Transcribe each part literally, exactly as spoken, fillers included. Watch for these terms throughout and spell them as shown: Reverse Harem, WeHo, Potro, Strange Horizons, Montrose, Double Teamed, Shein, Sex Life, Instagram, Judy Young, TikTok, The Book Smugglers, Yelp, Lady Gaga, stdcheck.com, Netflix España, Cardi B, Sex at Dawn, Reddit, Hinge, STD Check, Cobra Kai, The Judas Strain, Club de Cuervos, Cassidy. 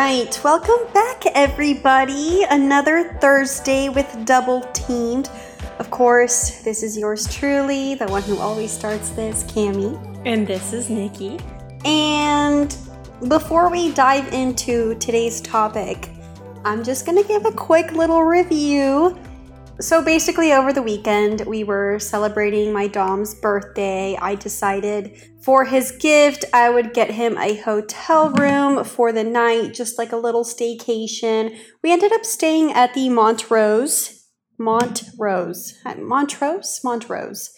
right, welcome back, everybody. Another Thursday with Double Teamed. Of course, this is yours truly, the one who always starts this, Cammie. And this is Nikki. And before we dive into today's topic, I'm just going to give a quick little review. So basically, over the weekend, we were celebrating my Dom's birthday. I decided for his gift, I would get him a hotel room for the night, just like a little staycation. We ended up staying at the Montrose, Montrose, Montrose, Montrose,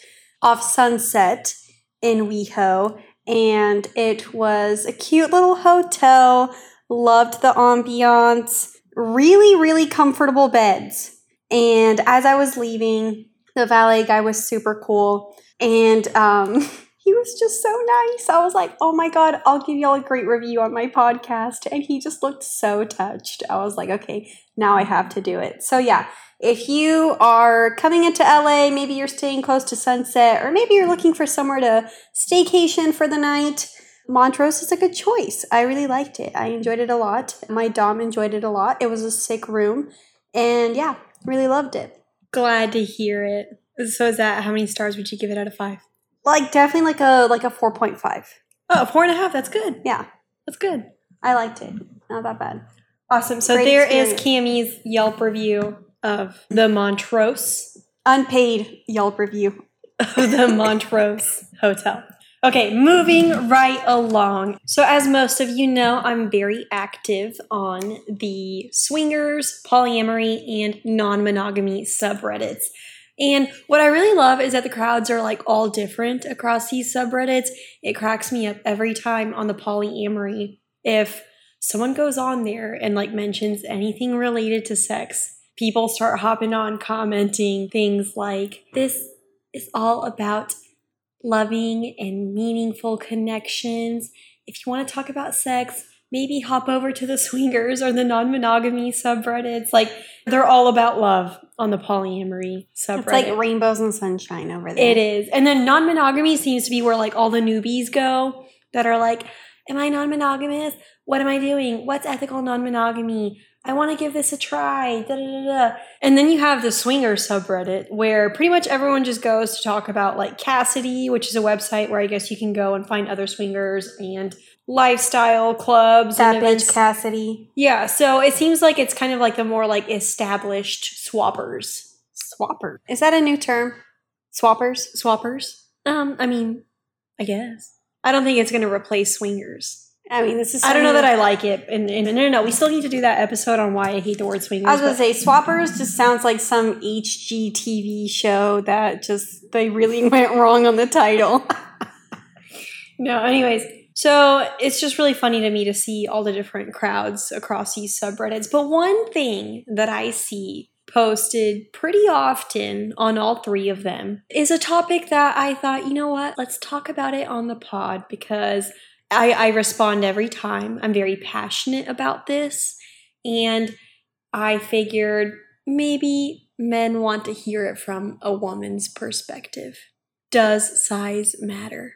off Sunset in WeHo. And it was a cute little hotel. Loved the ambiance. Really, really comfortable beds. And as I was leaving, the valet guy was super cool. And um, he was just so nice. I was like, oh my God, I'll give y'all a great review on my podcast. And he just looked so touched. I was like, okay, now I have to do it. So yeah, if you are coming into L A, maybe you're staying close to Sunset, or maybe you're looking for somewhere to staycation for the night, Montrose is a good choice. I really liked it. I enjoyed it a lot. My Dom enjoyed it a lot. It was a sick room. And yeah. Really loved it. Glad to hear it. So is that, how many stars would you give it out of five? Like definitely like a like a four point five. Oh, a four and a half. That's good. Yeah. That's good. I liked it. Not that bad. Awesome. So great there experience. Is Cammie's Yelp review of the Montrose. Unpaid Yelp review. Of the Montrose Hotel. Okay, moving right along. So as most of you know, I'm very active on the swingers, polyamory, and non-monogamy subreddits. And what I really love is that the crowds are like all different across these subreddits. It cracks me up every time on the polyamory if someone goes on there and like mentions anything related to sex. People start hopping on commenting things like, this is all about loving and meaningful connections. If you want to talk about sex, maybe hop over to the swingers or the non-monogamy subreddits. Like, they're all about love on the polyamory subreddit. It's like rainbows and sunshine over there. It is. And then non-monogamy seems to be where like all the newbies go that are like, am I non-monogamous? What am I doing? What's ethical non-monogamy? I want to give this a try. Da, da, da, da. And then you have the swinger subreddit where pretty much everyone just goes to talk about like Cassidy, which is a website where I guess you can go and find other swingers and lifestyle clubs. That and bitch Cassidy. Yeah. So it seems like it's kind of like the more like established swappers. Swappers. Is that a new term? Swappers? Swappers. Um, I mean, I guess. I don't think it's going to replace swingers. I mean, this is... I don't know that I like it. And, and, and no, no, no. We still need to do that episode on why I hate the word swingers. I was going to say, swappers just sounds like some H G T V show that just... They really went wrong on the title. No, anyways. So, it's just really funny to me to see all the different crowds across these subreddits. But one thing that I see posted pretty often on all three of them is a topic that I thought, you know what? Let's talk about it on the pod because... I, I respond every time. I'm very passionate about this. And I figured maybe men want to hear it from a woman's perspective. Does size matter?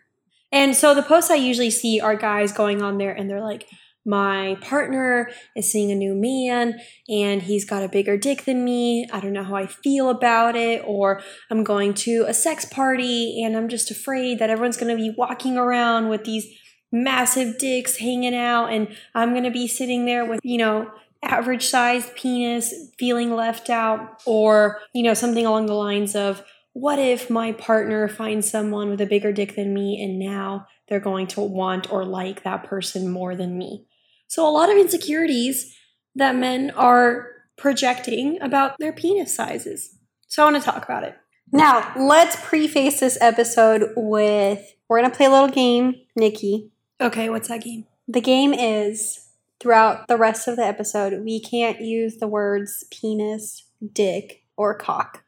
And so the posts I usually see are guys going on there and they're like, my partner is seeing a new man and he's got a bigger dick than me. I don't know how I feel about it. Or I'm going to a sex party and I'm just afraid that everyone's going to be walking around with these massive dicks hanging out and I'm going to be sitting there with, you know, average sized penis feeling left out, or, you know, something along the lines of, what if my partner finds someone with a bigger dick than me and now they're going to want or like that person more than me? So a lot of insecurities that men are projecting about their penis sizes. So I want to talk about it. Now, let's preface this episode with, we're going to play a little game, Nikki. Okay, what's that game? The game is, throughout the rest of the episode, we can't use the words penis, dick, or cock.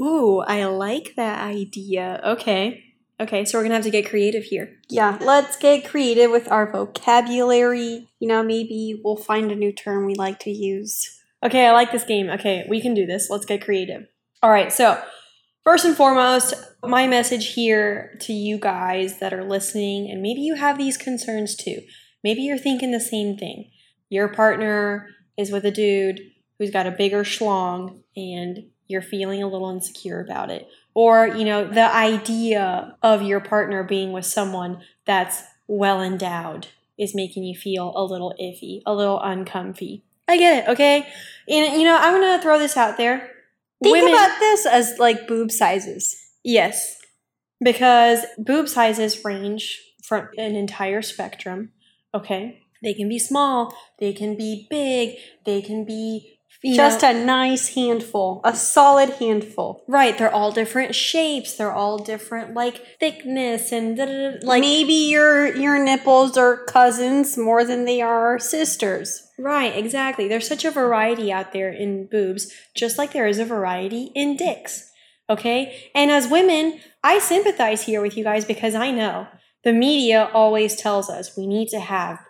Ooh, I like that idea. Okay. Okay, so we're going to have to get creative here. Yeah, let's get creative with our vocabulary. You know, maybe we'll find a new term we like to use. Okay, I like this game. Okay, we can do this. Let's get creative. All right, so... First and foremost, my message here to you guys that are listening, and maybe you have these concerns too. Maybe you're thinking the same thing. your partner is with a dude who's got a bigger schlong and you're feeling a little insecure about it. Or, you know, the idea of your partner being with someone that's well endowed is making you feel a little iffy, a little uncomfy. I get it, okay? And, you know, I'm going to throw this out there. Think Women, about this as, like, boob sizes. Yes, because boob sizes range from an entire spectrum, okay? They can be small, they can be big, they can be... You Just know, a nice handful, a solid handful. Right. They're all different shapes. They're all different, like, thickness and da, da, da, like maybe your your nipples are cousins more than they are sisters. Right. Exactly. There's such a variety out there in boobs, just like there is a variety in dicks. Okay. And as women, I sympathize here with you guys because I know the media always tells us we need to have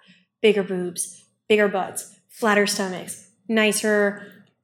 bigger boobs, bigger butts, flatter stomachs. Nicer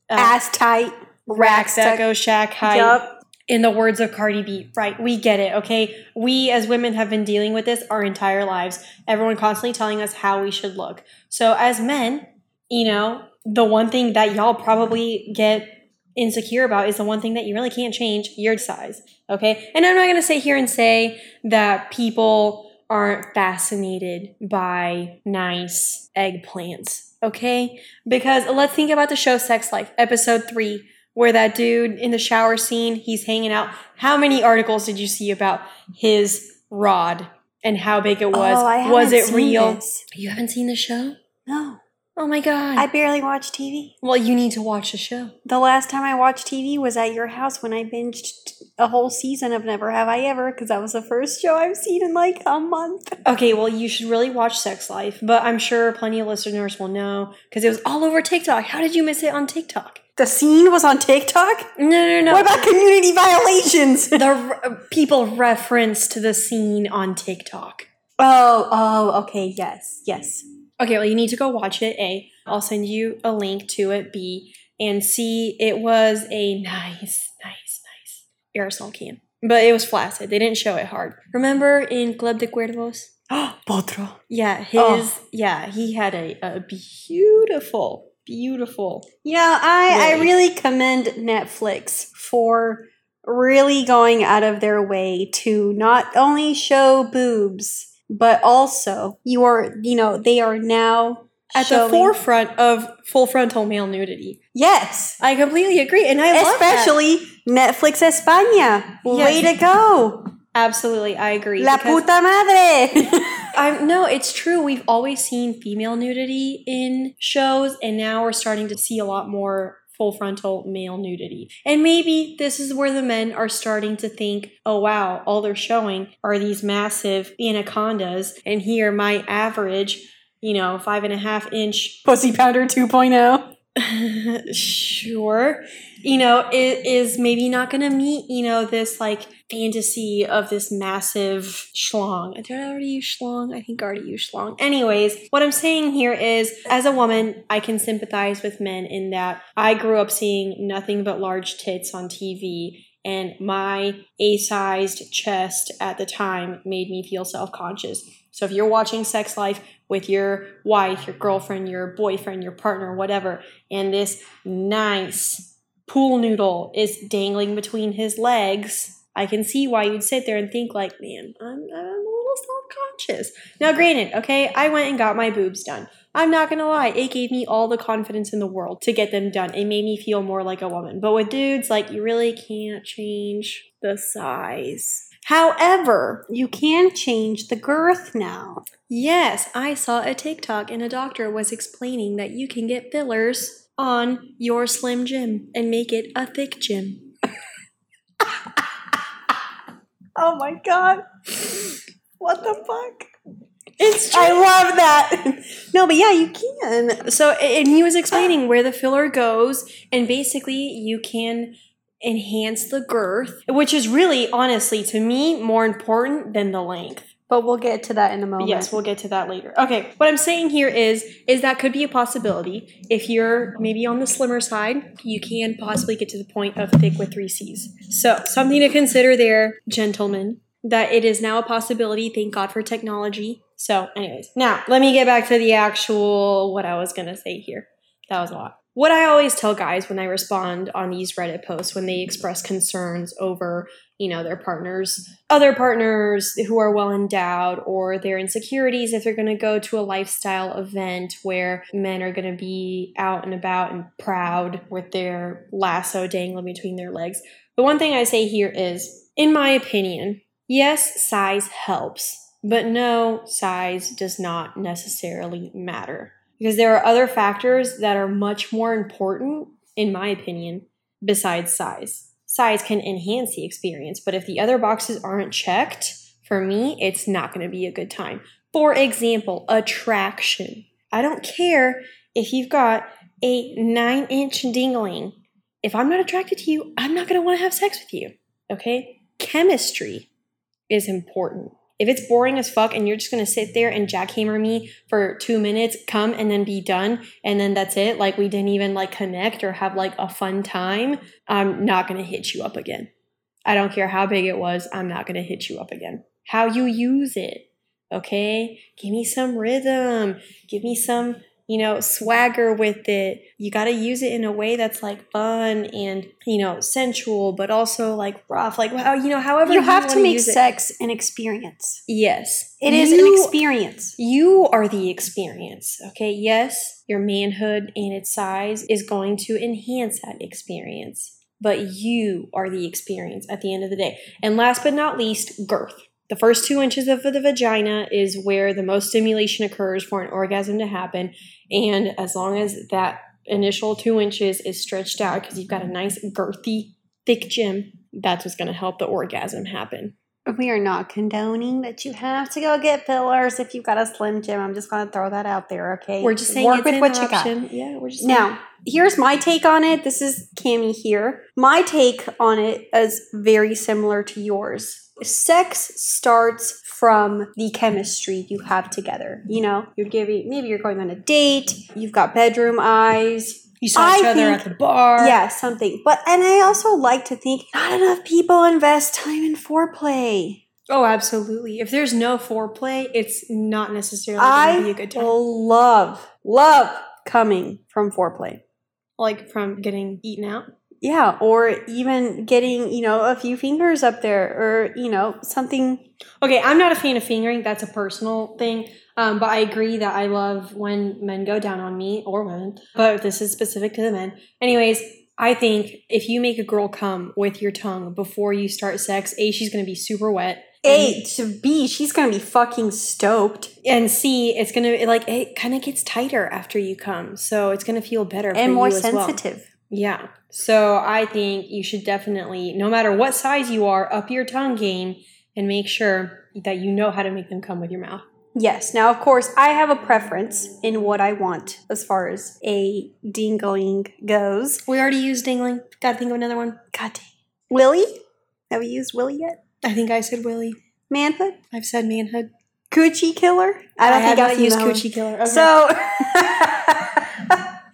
uh, ass tight racks that go shack height. Yep. In the words of Cardi B, right? We get it, okay? We as women have been dealing with this our entire lives. Everyone constantly telling us how we should look. So as men, you know, the one thing that y'all probably get insecure about is the one thing that you really can't change: your size, okay? And I'm not gonna sit here and say that people aren't fascinated by nice eggplants. Okay, because let's think about the show Sex Life, episode three, where that dude in the shower scene, he's hanging out. How many articles did you see about his rod and how big it was? Oh, I haven't was it seen real? This. You haven't seen the show? No. Oh my God. I barely watch T V. Well, you need to watch the show. The last time I watched T V was at your house when I binged a whole season of Never Have I Ever, because that was the first show I've seen in like a month. Okay, well, you should really watch Sex Life, but I'm sure plenty of listeners will know because it was all over TikTok. How did you miss it on TikTok? The scene was on TikTok? No, no, no. What about community violations? The re- people referenced the scene on TikTok. Oh, oh, okay, yes, yes. Okay, well, you need to go watch it, A. I'll send you a link to it, B. And C, it was a nice, nice, nice aerosol can. But it was flaccid. They didn't show it hard. Remember in Club de Cuervos? Oh, Potro. Yeah, his, oh. yeah, he had a, a beautiful, beautiful. You know, I, I really commend Netflix for really going out of their way to not only show boobs, but also, you are, you know, they are now at showing. The forefront of full frontal male nudity. Yes. I completely agree. And I Especially love that. Netflix España. Yes. Way to go. Absolutely. I agree. La puta madre. I'm, no, it's true. We've always seen female nudity in shows, and now we're starting to see a lot more full frontal male nudity. And maybe this is where the men are starting to think, oh wow, all they're showing are these massive anacondas, and here my average, you know, five and a half inch pussy pounder two point oh sure, you know, it is maybe not gonna meet, you know, this like fantasy of this massive schlong. Did I already use schlong? I think I already used schlong. Anyways, what I'm saying here is, as a woman, I can sympathize with men in that I grew up seeing nothing but large tits on T V, and my A-sized chest at the time made me feel self-conscious. So if you're watching Sex Life with your wife, your girlfriend, your boyfriend, your partner, whatever, and this nice pool noodle is dangling between his legs, I can see why you'd sit there and think like, man, I'm, I'm a little self-conscious. Now, granted, okay, I went and got my boobs done. I'm not going to lie. It gave me all the confidence in the world to get them done. It made me feel more like a woman. But with dudes, like, you really can't change the size. However, you can change the girth now. Yes, I saw a TikTok and a doctor was explaining that you can get fillers on your slim Jim and make it a thick Jim. Oh my God. What the fuck? It's true. I love that. No, but yeah, you can. So, and he was explaining where the filler goes, and basically you can enhance the girth, which is really, honestly, to me, more important than the length. But we'll get to that in a moment. Yes, we'll get to that later. Okay, what I'm saying here is, is that could be a possibility. If you're maybe on the slimmer side, you can possibly get to the point of thick with three C's. So something to consider there, gentlemen, that it is now a possibility, thank God for technology. So anyways, now let me get back to the actual what I was going to say here. That was a lot. What I always tell guys when I respond on these Reddit posts, when they express concerns over, you know, their partners, other partners who are well endowed, or their insecurities, if they're going to go to a lifestyle event where men are going to be out and about and proud with their lasso dangling between their legs. The one thing I say here is, in my opinion, yes, size helps, but no, size does not necessarily matter. Because there are other factors that are much more important, in my opinion, besides size. Size can enhance the experience, but if the other boxes aren't checked, for me, it's not going to be a good time. For example, attraction. I don't care if you've got a nine-inch dingling. If I'm not attracted to you, I'm not going to want to have sex with you, okay? Chemistry is important. If it's boring as fuck and you're just going to sit there and jackhammer me for two minutes, come and then be done, and then that's it, like we didn't even like connect or have like a fun time, I'm not going to hit you up again. I don't care how big it was, I'm not going to hit you up again. How you use it, okay? Give me some rhythm. Give me some, you know, swagger with it. You got to use it in a way that's like fun and, you know, sensual, but also like rough. Like, well, you know, however you have to make sex an experience. Yes. It is an experience. You are the experience. Okay. Yes. Your manhood and its size is going to enhance that experience, but you are the experience at the end of the day. And last but not least, girth. The first two inches of the vagina is where the most stimulation occurs for an orgasm to happen. And as long as that initial two inches is stretched out because you've got a nice girthy, thick gem, that's what's going to help the orgasm happen. We are not condoning that you have to go get fillers if you've got a slim gym. I'm just going to throw that out there, okay? We're just saying work with what option. You got. Yeah, we're just now, saying. Here's my take on it. This is Cammie here. My take on it is very similar to yours. Sex starts from the chemistry you have together. You know, you're giving, maybe you're going on a date, you've got bedroom eyes. You saw each I other think, at the bar. Yeah, something. But, and I also like to think not enough people invest time in foreplay. Oh, absolutely. If there's no foreplay, it's not necessarily going to be a good time. I love, love coming from foreplay. Like from getting eaten out? Yeah, or even getting, you know, a few fingers up there or, you know, something. Okay, I'm not a fan of fingering. That's a personal thing. Um, but I agree that I love when men go down on me or women. But this is specific to the men. Anyways, I think if you make a girl come with your tongue before you start sex, A, she's going to be super wet. A, to B, she's going to be fucking stoked. And C, it's going to, like, it kind of gets tighter after you come. So it's going to feel better for you as well. And more sensitive. Yeah. So I think you should definitely, no matter what size you are, up your tongue game and make sure that you know how to make them come with your mouth. Yes. Now, of course, I have a preference in what I want as far as a dingling goes. We already used dingling. Gotta think of another one. God dang. Willie? Have we used Willie yet? I think I said Willie. Manhood? I've said manhood. Coochie killer? I don't I think I've used coochie killer. Okay. So...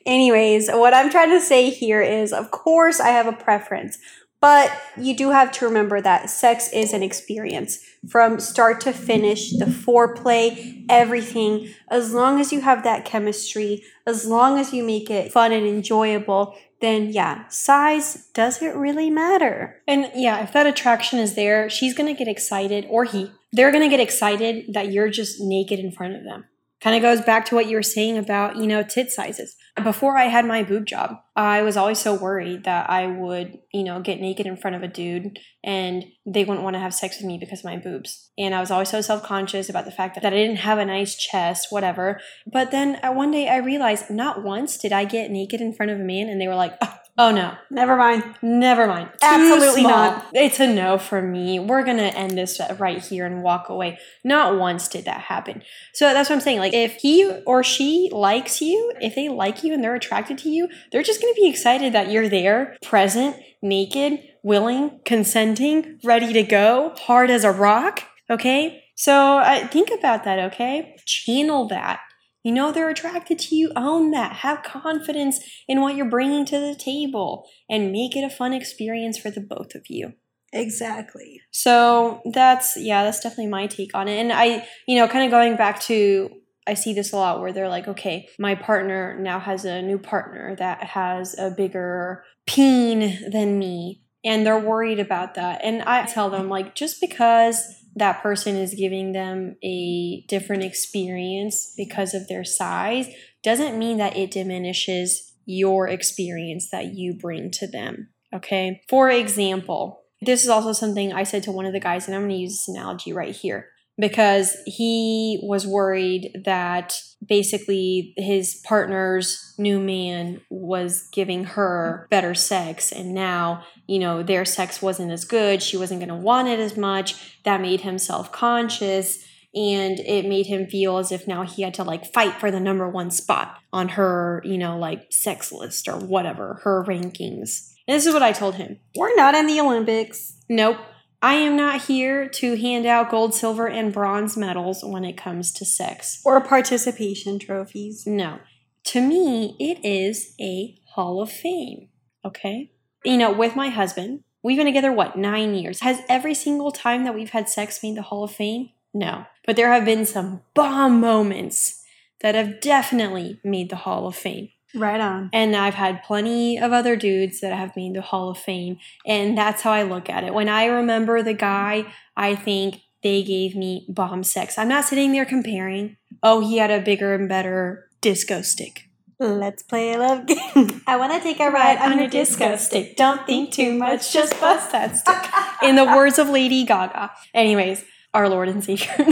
Anyways, what I'm trying to say here is, of course, I have a preference, but you do have to remember that sex is an experience from start to finish, the foreplay, everything. As long as you have that chemistry, as long as you make it fun and enjoyable, then yeah, size doesn't really matter. And yeah, if that attraction is there, she's going to get excited, or he, they're going to get excited that you're just naked in front of them. Kind of goes back to what you were saying about, you know, tit sizes. Before I had my boob job, I was always so worried that I would, you know, get naked in front of a dude and they wouldn't want to have sex with me because of my boobs. And I was always so self-conscious about the fact that, that I didn't have a nice chest, whatever. But then uh, one day I realized not once did I get naked in front of a man and they were like, oh, oh no. Never mind. Never mind. Too Absolutely small. Not. It's a no for me. We're going to end this right here and walk away. Not once did that happen. So that's what I'm saying. Like, if he or she likes you, if they like you and they're attracted to you, they're just going to be excited that you're there, present, naked, willing, consenting, ready to go, hard as a rock. Okay? So uh, think about that, okay? Channel that. You know they're attracted to you. Own that. Have confidence in what you're bringing to the table and make it a fun experience for the both of you. Exactly. So that's, yeah, that's definitely my take on it. And I, you know, kind of going back to, I see this a lot where they're like, okay, my partner now has a new partner that has a bigger peen than me. And they're worried about that. And I tell them, like, just because that person is giving them a different experience because of their size doesn't mean that it diminishes your experience that you bring to them. Okay. For example, this is also something I said to one of the guys, and I'm going to use this analogy right here, because he was worried that basically his partner's new man was giving her better sex. And now, you know, their sex wasn't as good. She wasn't going to want it as much. That made him self-conscious. And it made him feel as if now he had to like fight for the number one spot on her, you know, like sex list or whatever, her rankings. And this is what I told him. We're not in the Olympics. Nope. I am not here to hand out gold, silver, and bronze medals when it comes to sex. Or participation trophies. No. To me, it is a Hall of Fame, okay? You know, with my husband, we've been together, what, nine years. Has every single time that we've had sex made the Hall of Fame? No. But there have been some bomb moments that have definitely made the Hall of Fame. Right on. And I've had plenty of other dudes that have made the Hall of Fame. And that's how I look at it. When I remember the guy, I think they gave me bomb sex. I'm not sitting there comparing. Oh, he had a bigger and better disco stick. Let's play a love game. I want to take a ride on, on your disco, disco stick. stick. Don't think too much. Just bust that stick. In the words of Lady Gaga. Anyways, our Lord and Savior.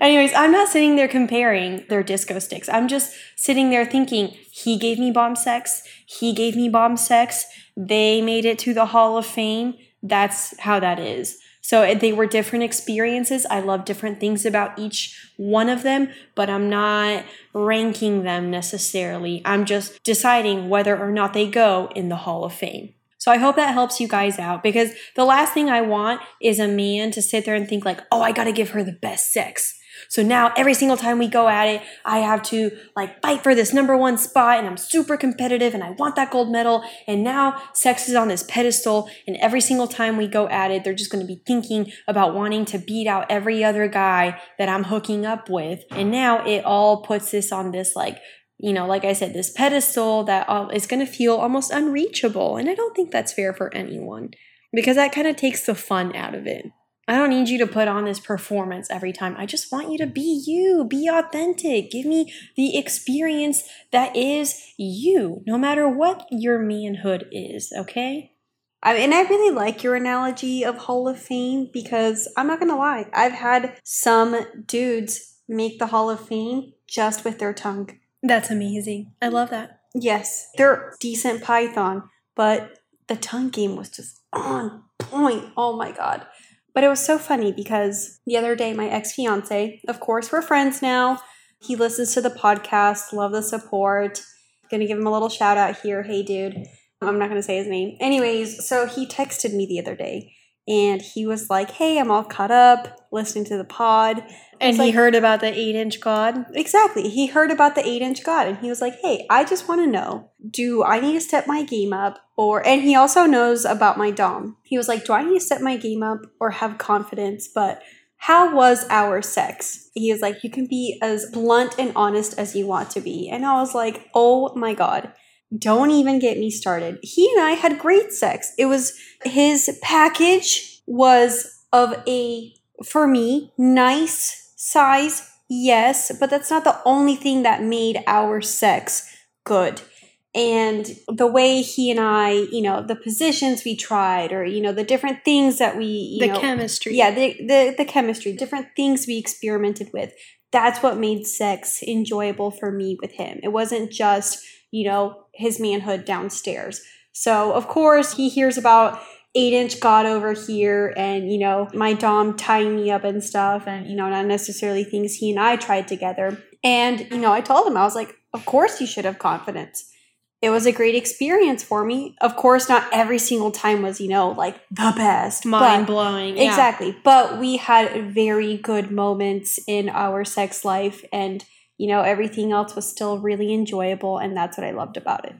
Anyways, I'm not sitting there comparing their disco sticks. I'm just sitting there thinking, he gave me bomb sex. He gave me bomb sex. They made it to the Hall of Fame. That's how that is. So they were different experiences. I love different things about each one of them, but I'm not ranking them necessarily. I'm just deciding whether or not they go in the Hall of Fame. So I hope that helps you guys out, because the last thing I want is a man to sit there and think like, oh, I got to give her the best sex. So now every single time we go at it, I have to like fight for this number one spot, and I'm super competitive and I want that gold medal. And now sex is on this pedestal, and every single time we go at it, they're just going to be thinking about wanting to beat out every other guy that I'm hooking up with. And now it all puts this on this like, you know, like I said, this pedestal that is going to feel almost unreachable. And I don't think that's fair for anyone, because that kind of takes the fun out of it. I don't need you to put on this performance every time. I just want you to be you, be authentic. Give me the experience that is you, no matter what your manhood is, okay? I mean, and I really like your analogy of Hall of Fame, because I'm not going to lie, I've had some dudes make the Hall of Fame just with their tongue. That's amazing. I love that. Yes. They're decent Python, but the tongue game was just on point. Oh my God. But it was so funny, because the other day, my ex-fiance, of course, we're friends now. He listens to the podcast. Love the support. Going to give him a little shout out here. Hey, dude. I'm not going to say his name. Anyways, so he texted me the other day. And he was like, hey, I'm all caught up listening to the pod. And like, he heard about the eight-inch God. Exactly. He heard about the eight-inch God. And he was like, hey, I just want to know, do I need to step my game up? Or And he also knows about my dom. He was like, do I need to step my game up or have confidence? But how was our sex? He was like, you can be as blunt and honest as you want to be. And I was like, oh, my God. Don't even get me started. He and I had great sex. It was, his package was of a, for me, nice size, yes, but that's not the only thing that made our sex good. And the way he and I, you know, the positions we tried, or, you know, the different things that we, you know. The chemistry. Yeah, the, the, the chemistry, different things we experimented with. That's what made sex enjoyable for me with him. It wasn't just, you know, his manhood downstairs. So, of course, he hears about eight-inch God over here and, you know, my dom tying me up and stuff, and, you know, not necessarily things he and I tried together. And, you know, I told him, I was like, of course you should have confidence. It was a great experience for me. Of course, not every single time was, you know, like the best. Mind-blowing. Yeah. Exactly. But we had very good moments in our sex life, and you know, everything else was still really enjoyable, and that's what I loved about it.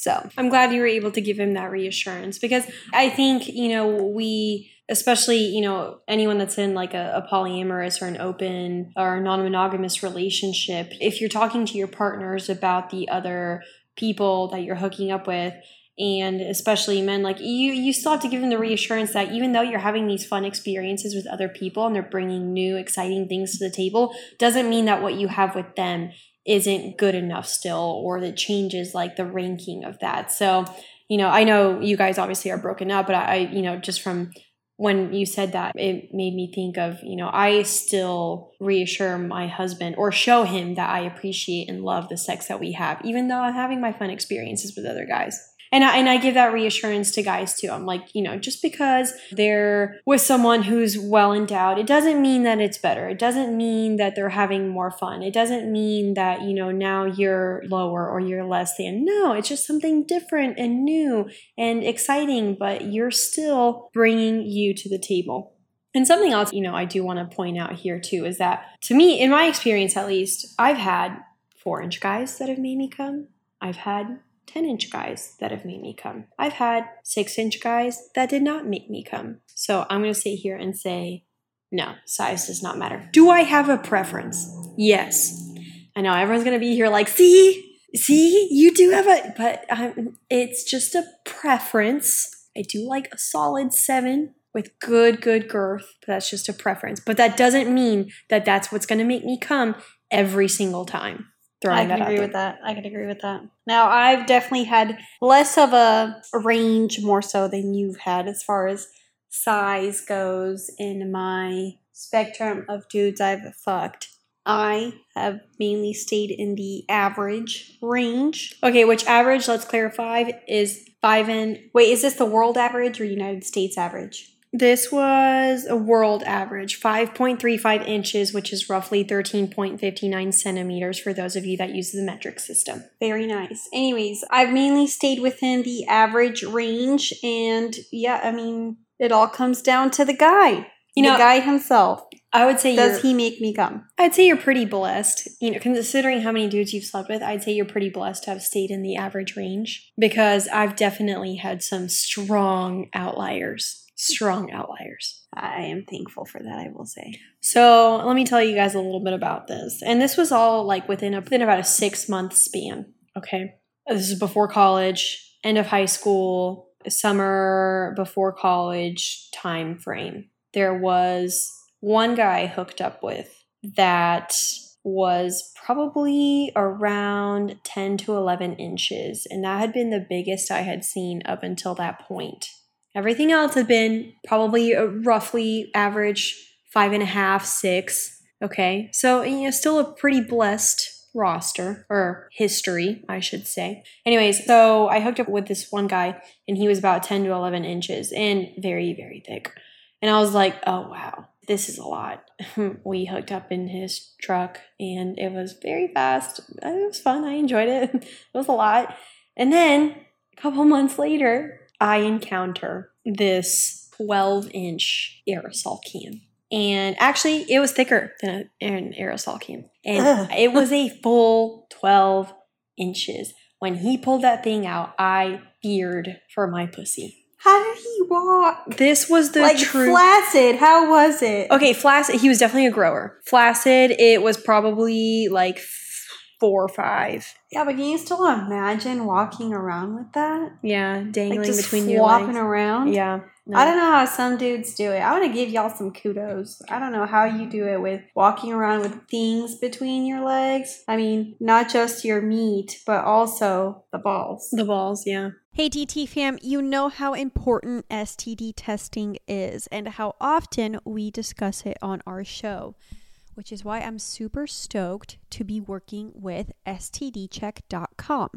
So I'm glad you were able to give him that reassurance, because I think, you know, we, especially, you know, anyone that's in like a, a polyamorous or an open or non-monogamous relationship, if you're talking to your partners about the other people that you're hooking up with, and especially men, like you, you still have to give them the reassurance that even though you're having these fun experiences with other people and they're bringing new, exciting things to the table, doesn't mean that what you have with them isn't good enough still, or that changes like the ranking of that. So, you know, I know you guys obviously are broken up, but I, you know, just from when you said that, it made me think of, you know, I still reassure my husband or show him that I appreciate and love the sex that we have, even though I'm having my fun experiences with other guys. And I, and I give that reassurance to guys too. I'm like, you know, just because they're with someone who's well endowed, it doesn't mean that it's better. It doesn't mean that they're having more fun. It doesn't mean that, you know, now you're lower or you're less than. No, it's just something different and new and exciting, but you're still bringing you to the table. And something else, you know, I do want to point out here too, is that to me, in my experience at least, I've had four-inch guys that have made me come. I've had ten-inch guys that have made me come. I've had six-inch guys that did not make me come. So I'm going to sit here and say, no, size does not matter. Do I have a preference? Yes. I know everyone's going to be here like, see, see, you do have a, but um, it's just a preference. I do like a solid seven with good, good girth, but that's just a preference. But that doesn't mean that that's what's going to make me come every single time. I can agree with that. I can agree with that. Now, I've definitely had less of a range more so than you've had as far as size goes in my spectrum of dudes I've fucked. I have mainly stayed in the average range. Okay, which average, let's clarify, is five and... Wait, is this the world average or United States average? This was a world average, five point three five inches, which is roughly thirteen point five nine centimeters for those of you that use the metric system. Very nice. Anyways, I've mainly stayed within the average range, and yeah, I mean, it all comes down to the guy, you know, the guy himself. I would say, does he make me come? I'd say you're pretty blessed. You know, considering how many dudes you've slept with, I'd say you're pretty blessed to have stayed in the average range, because I've definitely had some strong outliers. Strong outliers. I am thankful for that, I will say. So let me tell you guys a little bit about this. And this was all like within, a, within about a six-month span, okay? This is before college, end of high school, summer before college time frame. There was one guy I hooked up with that was probably around ten to eleven inches. And that had been the biggest I had seen up until that point. Everything else had been probably a roughly average five and a half, six. Okay. So, you know, still a pretty blessed roster or history, I should say. Anyways, so I hooked up with this one guy and he was about ten to eleven inches and very, very thick. And I was like, oh, wow, this is a lot. We hooked up in his truck and it was very fast. It was fun. I enjoyed it. It was a lot. And then a couple months later, I encounter this twelve-inch aerosol can. And actually, it was thicker than a, an aerosol can. And Ugh. It was a full twelve inches. When he pulled that thing out, I feared for my pussy. How did he walk? This was the like true... Like flaccid, how was it? Okay, flaccid, he was definitely a grower. Flaccid, it was probably like four or five. Yeah, but can you still imagine walking around with that? Yeah, dangling like just between your legs. Flopping around? Yeah. No. I don't know how some dudes do it. I want to give y'all some kudos. I don't know how you do it with walking around with things between your legs. I mean, not just your meat, but also the balls. The balls, yeah. Hey, D T fam, you know how important S T D testing is and how often we discuss it on our show, which is why I'm super stoked to be working with S T D check dot com.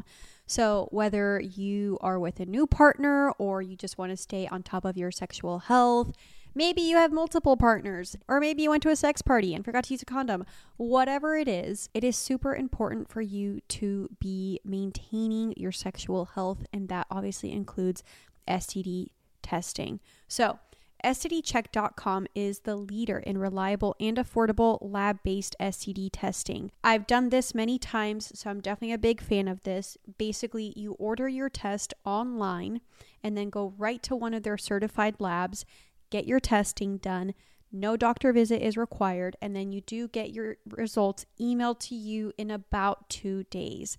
So whether you are with a new partner or you just want to stay on top of your sexual health, maybe you have multiple partners, or maybe you went to a sex party and forgot to use a condom, whatever it is, it is super important for you to be maintaining your sexual health, and that obviously includes S T D testing. So S T D check dot com is the leader in reliable and affordable lab-based S T D testing. I've done this many times, so I'm definitely a big fan of this. Basically, you order your test online and then go right to one of their certified labs, get your testing done. No doctor visit is required, and then you do get your results emailed to you in about two days.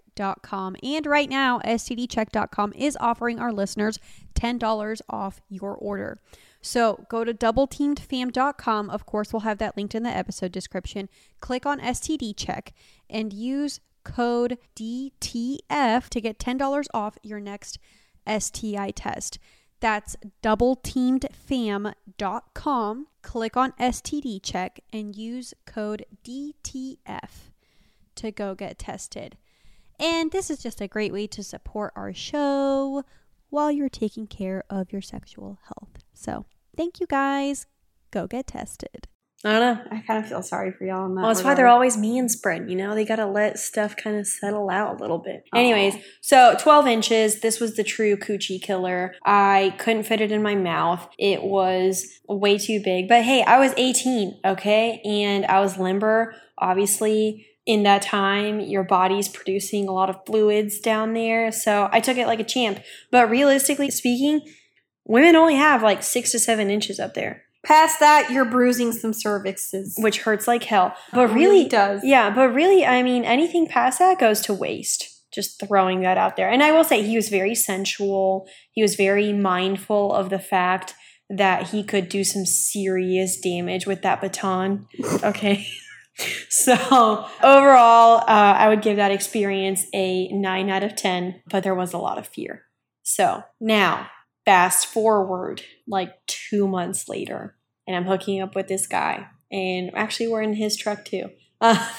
dot com. And right now, S T D check dot com is offering our listeners ten dollars off your order. So go to double teamed fam dot com. Of course, we'll have that linked in the episode description. Click on S T D check and use code D T F to get ten dollars off your next S T I test. That's double teamed fam dot com. Click on S T D check and use code D T F. to go get tested. And this is just a great way to support our show while you're taking care of your sexual health. So thank you guys. Go get tested. I don't know. I kind of feel sorry for y'all on that. Well, that's why they're always manspread, you know? They got to let stuff kind of settle out a little bit. Uh-huh. Anyways, so twelve inches. This was the true coochie killer. I couldn't fit it in my mouth. It was way too big. But hey, I was eighteen, okay? And I was limber, obviously. In that time, your body's producing a lot of fluids down there. So I took it like a champ. But realistically speaking, women only have like six to seven inches up there. Past that, you're bruising some cervixes. Which hurts like hell. But it really, really does. Yeah, but really, I mean, anything past that goes to waste. Just throwing that out there. And I will say he was very sensual. He was very mindful of the fact that he could do some serious damage with that baton. Okay. So overall, uh, I would give that experience a nine out of ten, but there was a lot of fear. So now fast forward like two months later and I'm hooking up with this guy and actually we're in his truck too. Uh,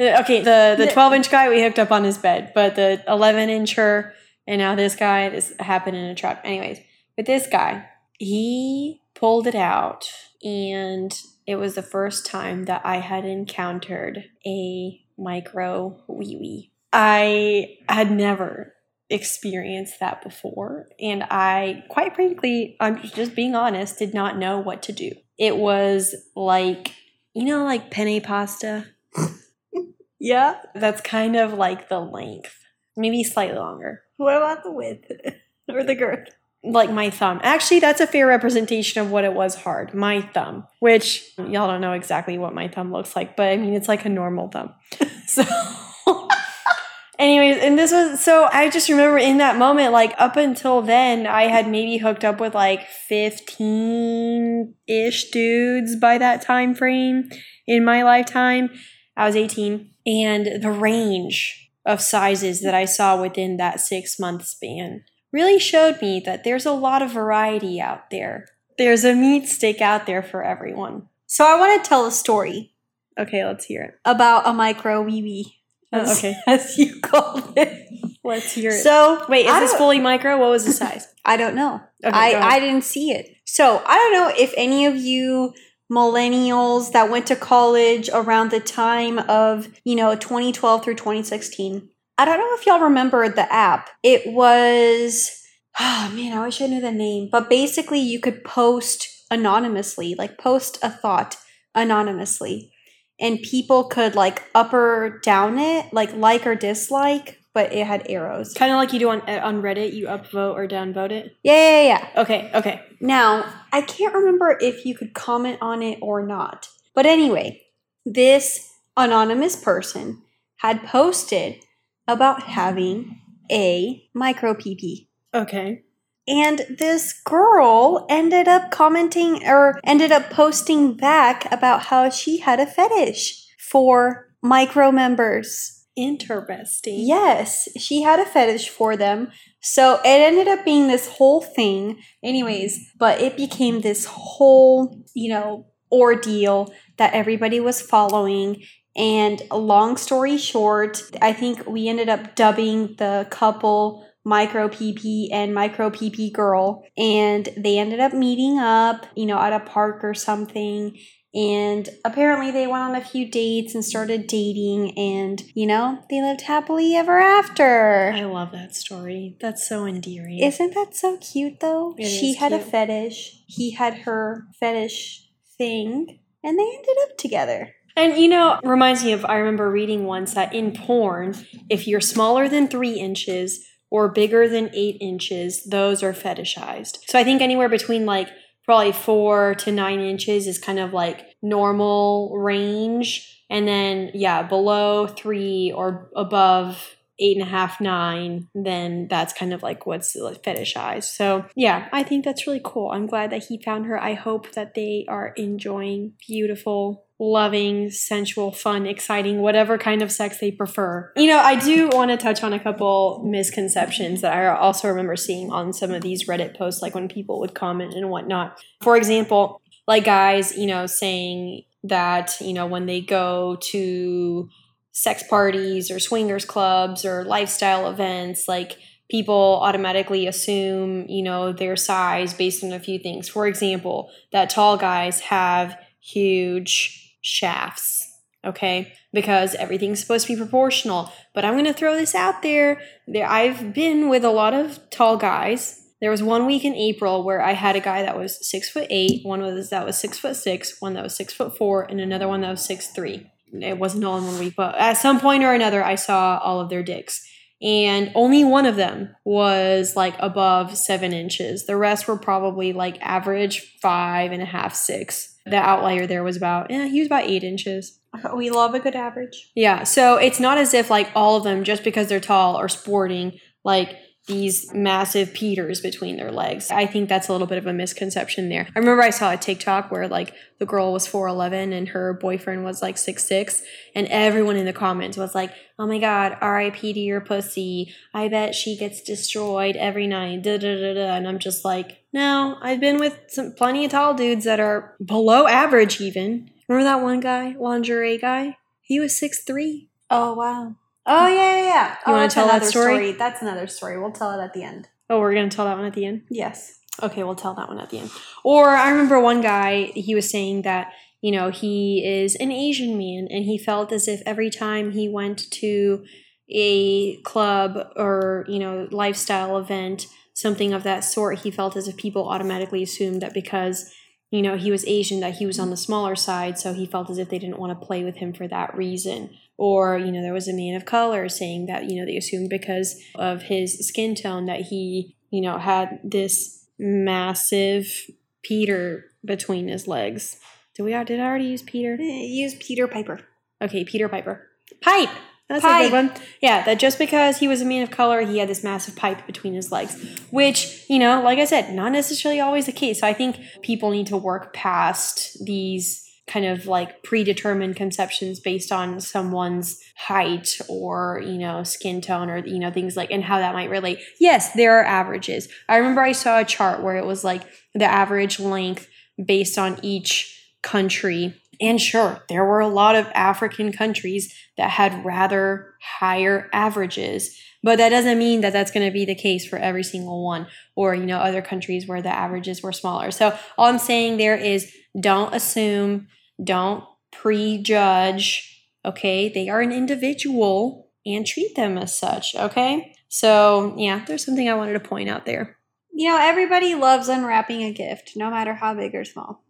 okay. The, the twelve inch guy we hooked up on his bed, but the eleven incher and now this guy, this happened in a truck. Anyways, with this guy, he pulled it out and it was the first time that I had encountered a micro wee-wee. I had never experienced that before, and I, quite frankly, I'm just being honest, did not know what to do. It was like, you know, like penne pasta? Yeah. That's kind of like the length. Maybe slightly longer. What about the width or the girth? Like my thumb. Actually, that's a fair representation of what it was hard. My thumb, which y'all don't know exactly what my thumb looks like, but I mean, it's like a normal thumb. So anyways, and this was, so I just remember in that moment, like up until then, I had maybe hooked up with like fifteen-ish dudes by that time frame in my lifetime. I was eighteen. And the range of sizes that I saw within that six-month span really showed me that there's a lot of variety out there. There's a meat stick out there for everyone. So I want to tell a story. Okay, let's hear it. About a micro wee-wee. Oh, okay. As you called it. Let's hear it. So, wait, is this fully micro? What was the size? I don't know. Okay, I, I didn't see it. So I don't know if any of you millennials that went to college around the time of, you know, twenty twelve through twenty sixteen, I don't know if y'all remember the app. It was, oh man, I wish I knew the name. But basically you could post anonymously, like post a thought anonymously. And people could like up or down it, like like or dislike, but it had arrows. Kind of like you do on on Reddit, you upvote or downvote it? Yeah, yeah, yeah. Okay, okay. Now, I can't remember if you could comment on it or not. But anyway, this anonymous person had posted about having a micro pee-pee. Okay. And this girl ended up commenting or ended up posting back about how she had a fetish for micro members. Interesting. Yes, she had a fetish for them. So it ended up being this whole thing. Anyways, but it became this whole, you know, ordeal that everybody was following. And long story short, I think we ended up dubbing the couple Micro P P and Micro P P Girl. And they ended up meeting up, you know, at a park or something. And apparently they went on a few dates and started dating, and, you know, they lived happily ever after. I love that story. That's so endearing. Isn't that so cute, though? It she had cute. a fetish. He had her fetish thing, and they ended up together. And, you know, reminds me of, I remember reading once that in porn, if you're smaller than three inches or bigger than eight inches, those are fetishized. So I think anywhere between, like, probably four to nine inches is kind of like normal range. And then, yeah, below three or above eight and a half, nine, then that's kind of like what's fetishized. So yeah, I think that's really cool. I'm glad that he found her. I hope that they are enjoying beautiful, loving, sensual, fun, exciting, whatever kind of sex they prefer. You know, I do want to touch on a couple misconceptions that I also remember seeing on some of these Reddit posts, like when people would comment and whatnot. For example, like guys, you know, saying that, you know, when they go to sex parties or swingers clubs or lifestyle events, like people automatically assume, you know, their size based on a few things. For example, that tall guys have huge shafts, okay, because everything's supposed to be proportional. But I'm gonna throw this out there. There, I've been with a lot of tall guys. There was one week in April where I had a guy that was six foot eight, one was that was six foot six, one that was six foot four, and another one that was six three. It wasn't all in one week, but at some point or another, I saw all of their dicks, and only one of them was like above seven inches. The rest were probably like average five and a half, six. The outlier there was about, yeah, he was about eight inches. We love a good average. Yeah. So it's not as if like all of them, just because they're tall, are sporting like these massive Peters between their legs. I think that's a little bit of a misconception there. I remember I saw a TikTok where like the girl was four eleven and her boyfriend was like six six, and everyone in the comments was like, oh my God, R I P to your pussy. I bet she gets destroyed every night. Da, da, da, da. And I'm just like, no, I've been with some plenty of tall dudes that are below average even. Remember that one guy, lingerie guy? He was six three. Oh, wow. Oh, yeah, yeah, yeah. You oh, want to tell that story? story? That's another story. We'll tell it at the end. Oh, we're going to tell that one at the end? Yes. Okay, we'll tell that one at the end. Or I remember one guy, he was saying that, you know, he is an Asian man, and he felt as if every time he went to a club or, you know, lifestyle event, something of that sort, he felt as if people automatically assumed that because, you know, he was Asian, that he was on the smaller side, so he felt as if they didn't want to play with him for that reason. Or, you know, there was a man of color saying that, you know, they assumed because of his skin tone that he, you know, had this massive Peter between his legs. Did we did I already use Peter? Use Peter Piper. Okay, Peter Piper. Pipe! That's pipe. A good one. Yeah, that just because he was a man of color, he had this massive pipe between his legs, which, you know, like I said, not necessarily always the case. So I think people need to work past these kind of like predetermined conceptions based on someone's height or, you know, skin tone or, you know, things like, and how that might relate. Yes, there are averages. I remember I saw a chart where it was like the average length based on each country. And sure, there were a lot of African countries that had rather higher averages, but that doesn't mean that that's going to be the case for every single one, or, you know, other countries where the averages were smaller. So all I'm saying there is don't assume, don't prejudge, okay? They are an individual and treat them as such, okay? So yeah, there's something I wanted to point out there. You know, everybody loves unwrapping a gift, no matter how big or small.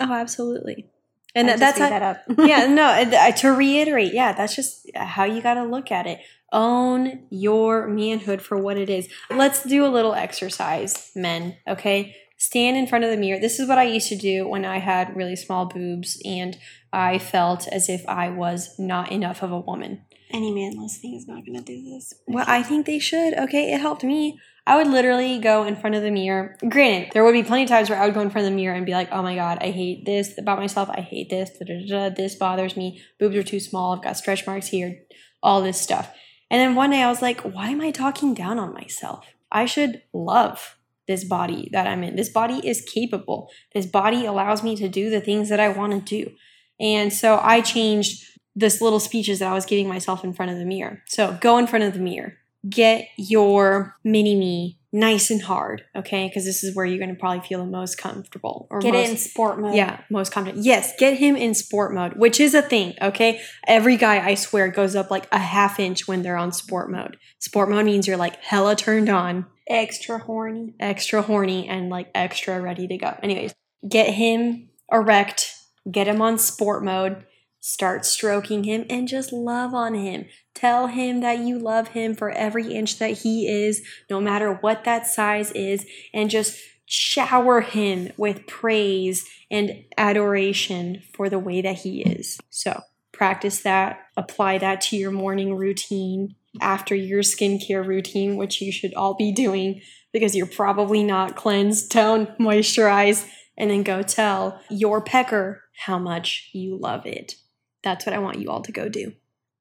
Oh, absolutely. And that, that's how, that up. yeah, no, to reiterate, yeah, that's just how you got to look at it. Own your manhood for what it is. Let's do a little exercise, men, okay? Stand in front of the mirror. This is what I used to do when I had really small boobs and I felt as if I was not enough of a woman. Any man listening is not going to do this. Well, I think they should, okay? It helped me. I would literally go in front of the mirror. Granted, there would be plenty of times where I would go in front of the mirror and be like, oh my God, I hate this about myself. I hate this. Da, da, da, da. This bothers me. Boobs are too small. I've got stretch marks here. All this stuff. And then one day I was like, why am I talking down on myself? I should love this body that I'm in. This body is capable. This body allows me to do the things that I want to do. And so I changed this little speeches that I was giving myself in front of the mirror. So go in front of the mirror. Get your mini-me nice and hard, okay? Because this is where you're going to probably feel the most comfortable. Or get most, it in sport mode. Yeah, most confident. Yes, get him in sport mode, which is a thing, okay? Every guy, I swear, goes up like a half inch when they're on sport mode. Sport mode means you're like hella turned on. Extra horny. Extra horny and like extra ready to go. Anyways, get him erect. Get him on sport mode. Start stroking him and just love on him. Tell him that you love him for every inch that he is, no matter what that size is, and just shower him with praise and adoration for the way that he is. So practice that. Apply that to your morning routine, after your skincare routine, which you should all be doing because you're probably not cleansed, toned, moisturized, and then go tell your pecker how much you love it. That's what I want you all to go do.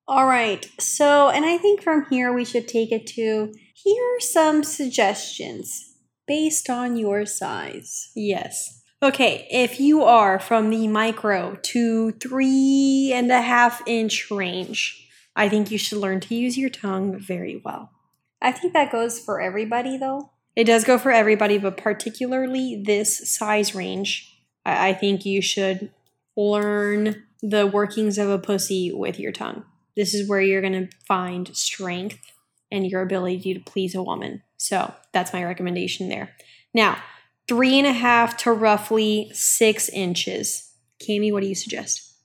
All right. So, and I think from here we should take it to, here are some suggestions based on your size. Yes. Okay. If you are from the micro to three and a half inch range, I think you should learn to use your tongue very well. I think that goes for everybody though. It does go for everybody, but particularly this size range, I, I think you should learn the workings of a pussy with your tongue. This is where you're going to find strength and your ability to please a woman. So that's my recommendation there. Now, three and a half to roughly six inches. Cami, what do you suggest?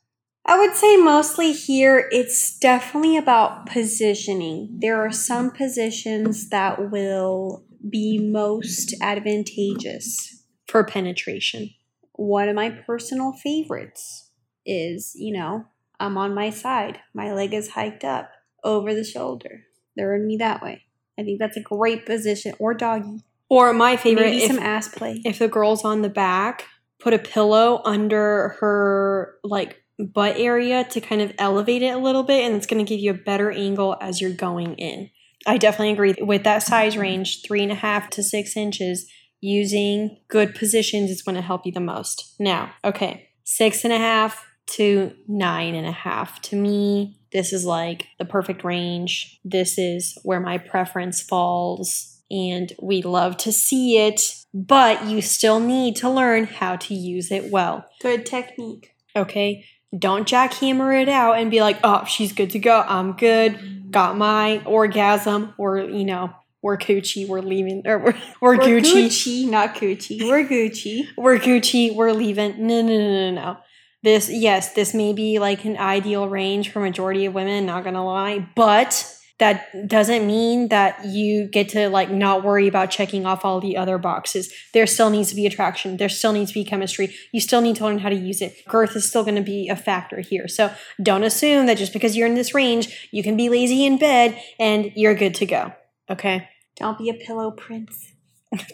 I would say mostly here, it's definitely about positioning. There are some positions that will be most advantageous for penetration. One of my personal favorites is, you know, I'm on my side. My leg is hiked up over the shoulder. They're in me that way. I think that's a great position. Or doggy. Or my favorite, maybe if, some ass play. If the girl's on the back, put a pillow under her like butt area to kind of elevate it a little bit, and it's going to give you a better angle as you're going in. I definitely agree with that size range, three and a half to six inches. Using good positions is going to help you the most. Now, okay, six and a half to nine and a half. To me, this is like the perfect range. This is where my preference falls, and we love to see it, but you still need to learn how to use it well. Good technique. Okay, don't jackhammer it out and be like, oh, she's good to go. I'm good. Got my orgasm, or, you know, we're Gucci, we're leaving, or we're, we're, we're Gucci. Gucci, not Gucci. We're Gucci. We're Gucci, we're leaving. No, no, no, no, no. This, yes, this may be like an ideal range for majority of women, not going to lie, but that doesn't mean that you get to like not worry about checking off all the other boxes. There still needs to be attraction. There still needs to be chemistry. You still need to learn how to use it. Girth is still going to be a factor here. So don't assume that just because you're in this range, you can be lazy in bed and you're good to go. Okay? Don't be a pillow prince.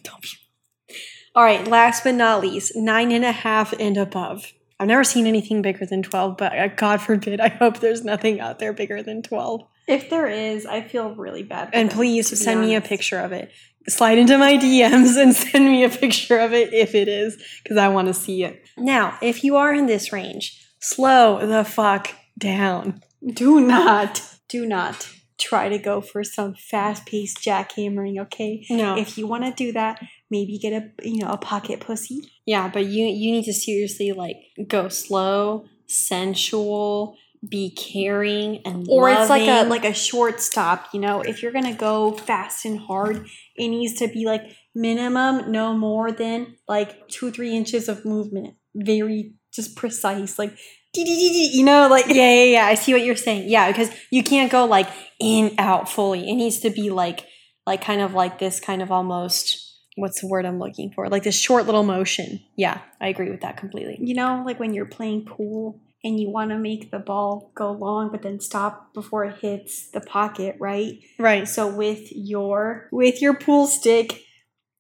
Don't be. All right. Last but not least, nine and a half and above. I've never seen anything bigger than twelve, but God forbid, I hope there's nothing out there bigger than twelve. If there is, I feel really bad. And them, please send honest. me a picture of it. Slide into my D Ms and send me a picture of it if it is, because I want to see it. Now, if you are in this range, slow the fuck down. Do not, do not try to go for some fast-paced jackhammering, okay? No. If you want to do that, maybe get a, you know, a pocket pussy. Yeah, but you you need to seriously, like, go slow, sensual, be caring and or loving. Or it's like a like a short stop, you know? If you're going to go fast and hard, it needs to be, like, minimum, no more than, like, two, three inches of movement. Very just precise, like, you know, like, yeah, yeah, yeah, I see what you're saying. Yeah, because you can't go, like, in, out, fully. It needs to be, like, like kind of like this kind of almost... What's the word I'm looking for? Like this short little motion. Yeah, I agree with that completely. You know, like when you're playing pool and you want to make the ball go long, but then stop before it hits the pocket, right? Right. So with your with your pool stick,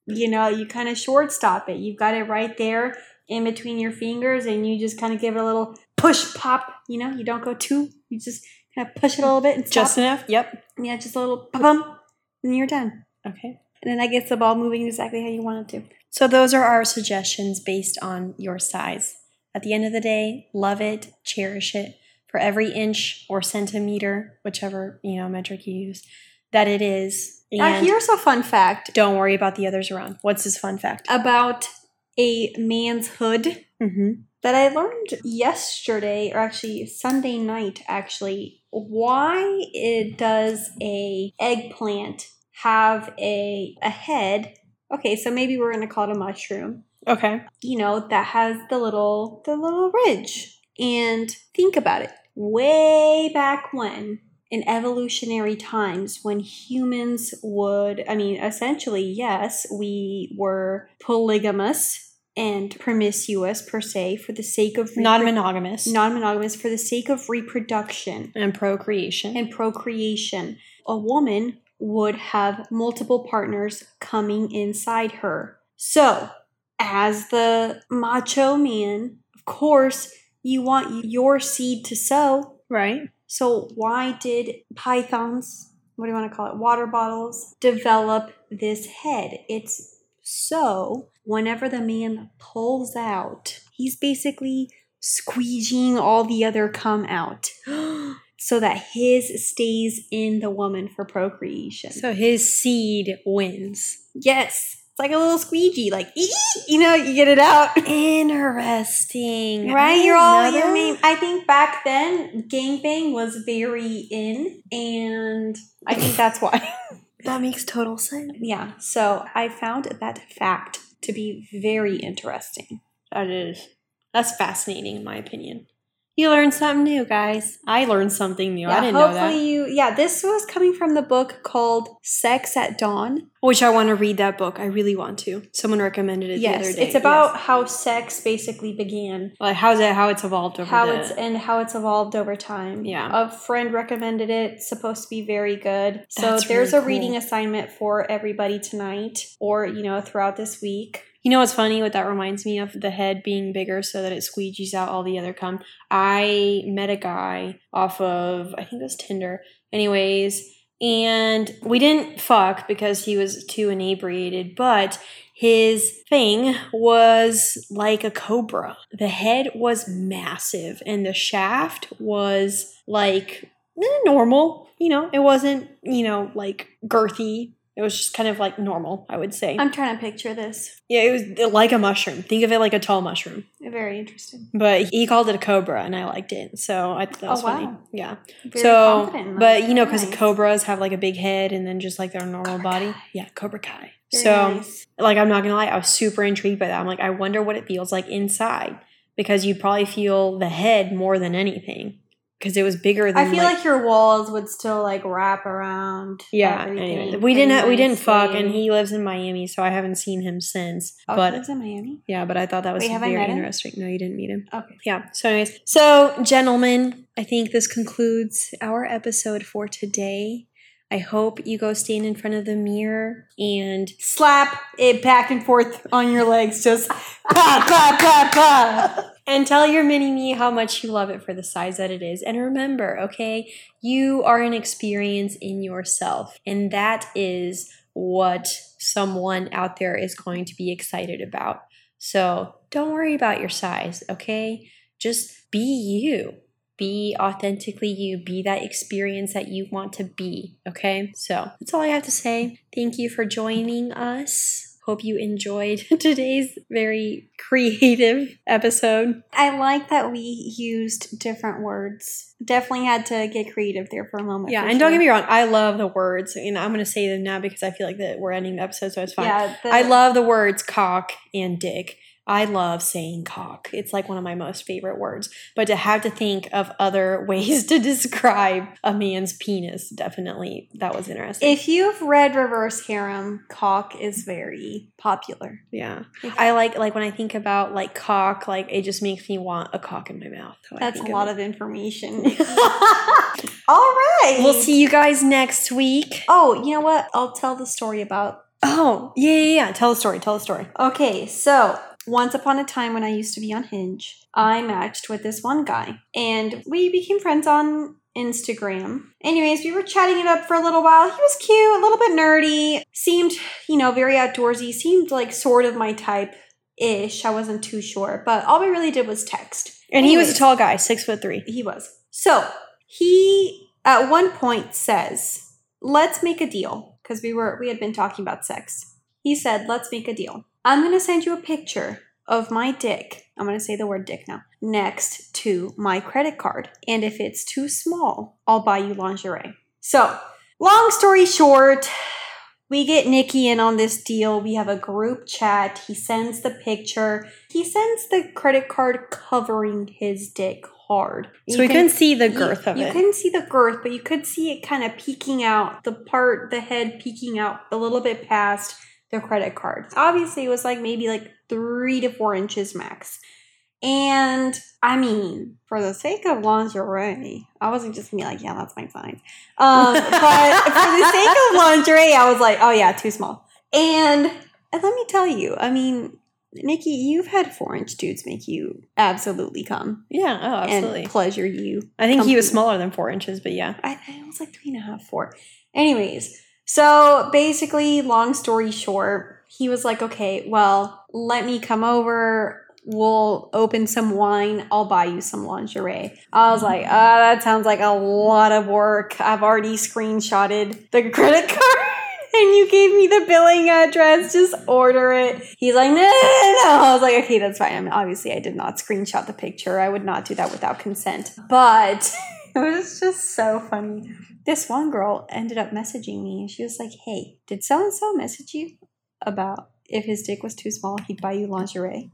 you know, you kind of short stop it. You've got it right there in between your fingers, and you just kind of give it a little push pop. You know, you don't go too. You just kind of push it a little bit and stop. Just enough. Yep. Yeah, just a little pop, and you're done. Okay. And then that gets the ball moving exactly how you want it to. So those are our suggestions based on your size. At the end of the day, love it, cherish it for every inch or centimeter, whichever, you know, metric you use, that it is. And now here's a fun fact. Don't worry about the others around. What's this fun fact? About a man's hood mm-hmm. that I learned yesterday, or actually Sunday night, actually, why it does a eggplant have a a head. Okay, so maybe we're going to call it a mushroom. Okay. You know, that has the little the little ridge. And think about it. Way back when, in evolutionary times, when humans would, I mean, essentially, yes, we were polygamous and promiscuous, per se, for the sake of... Repro- non-monogamous. Non-monogamous for the sake of reproduction. And procreation. And procreation. A woman would have multiple partners coming inside her. So, as the macho man, of course, you want your seed to sow. Right. So why did pythons, what do you want to call it, water bottles, develop this head? It's so whenever the man pulls out, he's basically squeegeeing all the other cum out so that his stays in the woman for procreation. So his seed wins. Yes. It's like a little squeegee, like, ee! You know, you get it out. Interesting. Right? You're all, your main, I think back then, gangbang was very in, and I think that's why. That makes total sense. Yeah. So I found that fact to be very interesting. That is. That's fascinating, in my opinion. You learned something new, guys. I learned something new. Yeah, I didn't know that. Hopefully you, yeah, this was coming from the book called Sex at Dawn. Which I want to read that book. I really want to. Someone recommended it yes, the other day. It's about yes. how sex basically began. Like how's it, how it's evolved over how the, it's And how it's evolved over time. Yeah. A friend recommended it. It's supposed to be very good. So That's there's really a reading cool. assignment for everybody tonight or, you know, throughout this week. You know what's funny? What that reminds me of, the head being bigger so that it squeegees out all the other cum. I met a guy off of, I think it was Tinder. Anyways, and we didn't fuck because he was too inebriated, but his thing was like a cobra. The head was massive and the shaft was like normal. You know, it wasn't, you know, like girthy. It was just kind of like normal, I would say. I'm trying to picture this. Yeah, it was like a mushroom. Think of it like a tall mushroom. Very interesting. But he called it a cobra, and I liked it. So I thought that was oh, wow. funny. Yeah. Very so, confident in that. But you know, because nice. Cobras have like a big head and then just like their normal cobra body. Kai. Yeah, Cobra Kai. Very so, nice. Like, I'm not going to lie, I was super intrigued by that. I'm like, I wonder what it feels like inside, because you probably feel the head more than anything. Because it was bigger than I feel like, like your walls would still like wrap around. Yeah, anyway. we didn't ha- we didn't fuck, and he lives in Miami, so I haven't seen him since. Oh, but he lives in Miami. Yeah, but I thought that was Wait, very interesting. Him? No, you didn't meet him. Okay. Yeah. So, anyways, so gentlemen, I think this concludes our episode for today. I hope you go stand in front of the mirror and slap it back and forth on your legs. Just pa, pa, pa, pa. And tell your mini-me how much you love it for the size that it is. And remember, okay, you are an experience in yourself. And that is what someone out there is going to be excited about. So don't worry about your size, okay? Just be you. Be authentically you. Be that experience that you want to be, okay? So that's all I have to say. Thank you for joining us. Hope you enjoyed today's very creative episode. I like that we used different words. Definitely had to get creative there for a moment. Yeah, and sure. Don't get me wrong. I love the words. And I'm going to say them now because I feel like that we're ending the episode, so it's fine. Yeah, the- I love the words cock and dick. I love saying cock. It's like one of my most favorite words. But to have to think of other ways to describe a man's penis, definitely, that was interesting. If you've read Reverse Harem, cock is very popular. Yeah. I like like when I think about like cock, like it just makes me want a cock in my mouth. That's a lot of information. All right. We'll see you guys next week. Oh, you know what? I'll tell the story about... Oh, yeah, yeah, yeah. Tell the story. Tell the story. Okay, so... Once upon a time when I used to be on Hinge, I matched with this one guy. And we became friends on Instagram. Anyways, we were chatting it up for a little while. He was cute, a little bit nerdy, seemed, you know, very outdoorsy, seemed like sort of my type-ish. I wasn't too sure, but all we really did was text. And anyways, he was a tall guy, six foot three. He was. So he at one point says, let's make a deal, because we were we had been talking about sex. He said, let's make a deal. I'm going to send you a picture of my dick. I'm going to say the word dick now. Next to my credit card. And if it's too small, I'll buy you lingerie. So long story short, we get Nikki in on this deal. We have a group chat. He sends the picture. He sends the credit card covering his dick hard. So we couldn't see the girth of it. You couldn't see the girth, but you could see it kind of peeking out. The part, the head peeking out a little bit past the credit card. Obviously, it was like maybe like three to four inches max. And I mean, for the sake of lingerie, I wasn't just gonna be like, yeah, that's my size. Um, but for the sake of lingerie, I was like, oh yeah, too small. And, and let me tell you, I mean, Nikki, you've had four-inch dudes make you absolutely come. Yeah, oh, absolutely. And pleasure you. I think he was smaller than four inches, but yeah. I, I was like three and a half, four. Anyways, so basically, long story short, he was like, okay, well, let me come over. We'll open some wine. I'll buy you some lingerie. I was like, oh, that sounds like a lot of work. I've already screenshotted the credit card and you gave me the billing address. Just order it. He's like, no, no, no. I was like, okay, that's fine. I mean, obviously, I did not screenshot the picture. I would not do that without consent. But it was just so funny. This one girl ended up messaging me and she was like, hey, did so-and-so message you about if his dick was too small, he'd buy you lingerie?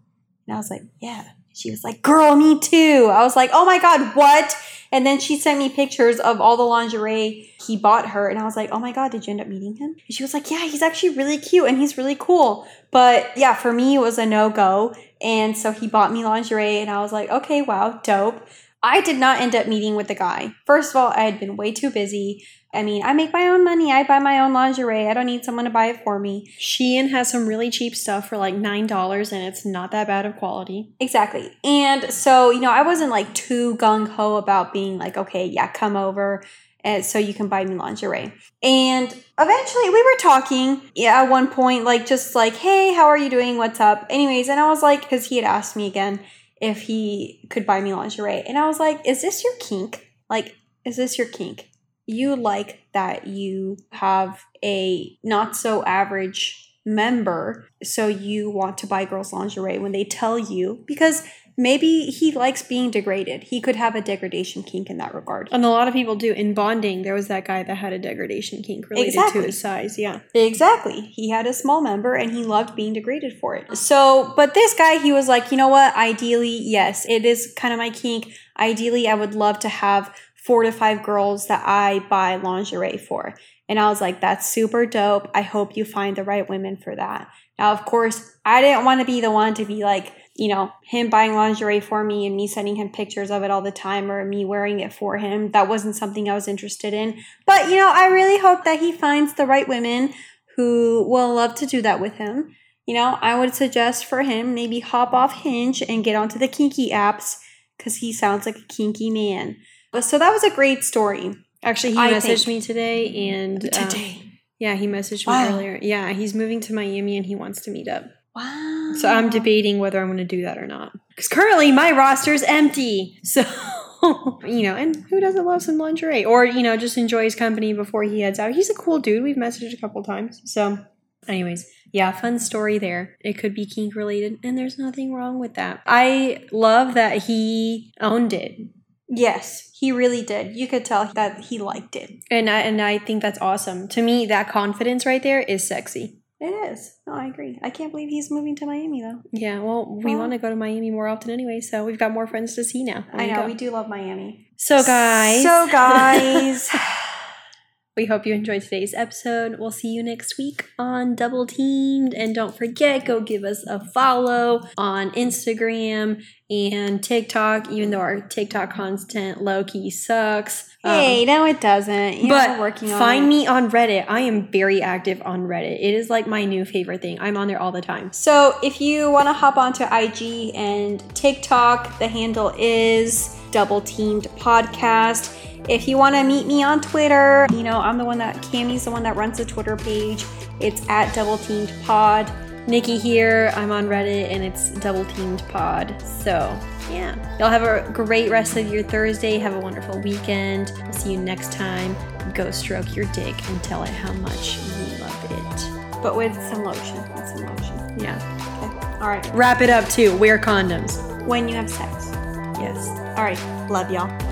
And I was like, yeah. She was like, girl, me too. I was like, oh my God, what? And then she sent me pictures of all the lingerie he bought her. And I was like, oh my God, did you end up meeting him? And she was like, yeah, he's actually really cute and he's really cool. But yeah, for me, it was a no-go. And so he bought me lingerie and I was like, okay, wow, dope. I did not end up meeting with the guy. First of all, I had been way too busy. I mean, I make my own money. I buy my own lingerie. I don't need someone to buy it for me. Shein has some really cheap stuff for like nine dollars and it's not that bad of quality. Exactly. And so, you know, I wasn't like too gung-ho about being like, okay, yeah, come over and so you can buy me lingerie. And eventually we were talking yeah, at one point, like just like, hey, how are you doing? What's up? Anyways, and I was like, because he had asked me again if he could buy me lingerie. And I was like, is this your kink? Like, is this your kink? You like that you have a not so average member, so you want to buy girls lingerie when they tell you, because maybe he likes being degraded. He could have a degradation kink in that regard. And a lot of people do. In bonding, there was that guy that had a degradation kink related exactly. to his size. Yeah. Exactly. He had a small member and he loved being degraded for it. So, but this guy, he was like, you know what? Ideally, yes, it is kind of my kink. Ideally, I would love to have four to five girls that I buy lingerie for. And I was like, that's super dope. I hope you find the right women for that. Now, of course, I didn't want to be the one to be like, you know, him buying lingerie for me and me sending him pictures of it all the time or me wearing it for him. That wasn't something I was interested in. But, you know, I really hope that he finds the right women who will love to do that with him. You know, I would suggest for him maybe hop off Hinge and get onto the kinky apps because he sounds like a kinky man. So that was a great story. Actually, he I messaged think. me today. and Today? Um, yeah, he messaged wow. me earlier. Yeah, he's moving to Miami and he wants to meet up. Wow. So I'm debating whether I'm going to do that or not. Because currently my roster's empty. So, you know, and who doesn't love some lingerie? Or, you know, just enjoy his company before he heads out. He's a cool dude. We've messaged a couple times. So anyways, yeah, fun story there. It could be kink related and there's nothing wrong with that. I love that he owned it. Yes, he really did. You could tell that he liked it. And I, and I think that's awesome. To me, that confidence right there is sexy. It is. No, I agree. I can't believe he's moving to Miami, though. Yeah, well, we well, want to go to Miami more often anyway, so we've got more friends to see now. There I know. Go. We do love Miami. So, guys. So, guys. We hope you enjoyed today's episode. We'll see you next week on Double Teamed. And don't forget, go give us a follow on Instagram and TikTok, even though our TikTok content low-key sucks. Hey, um, no, it doesn't. You but know, working on find it. me on Reddit. I am very active on Reddit. It is like my new favorite thing. I'm on there all the time. So if you want to hop onto I G and TikTok, the handle is Double Teamed Podcast. If you want to meet me on Twitter, you know, I'm the one that, Cammy's the one that runs the Twitter page. It's at Double Teamed Pod. Nikki here, I'm on Reddit, and it's Double Teamed Pod. So, yeah. Y'all have a great rest of your Thursday. Have a wonderful weekend. I'll see you next time. Go stroke your dick and tell it how much you love it. But with some lotion. With some lotion. Yeah. Okay. All right. Wrap it up, too. Wear condoms. When you have sex. Yes. All right. Love y'all.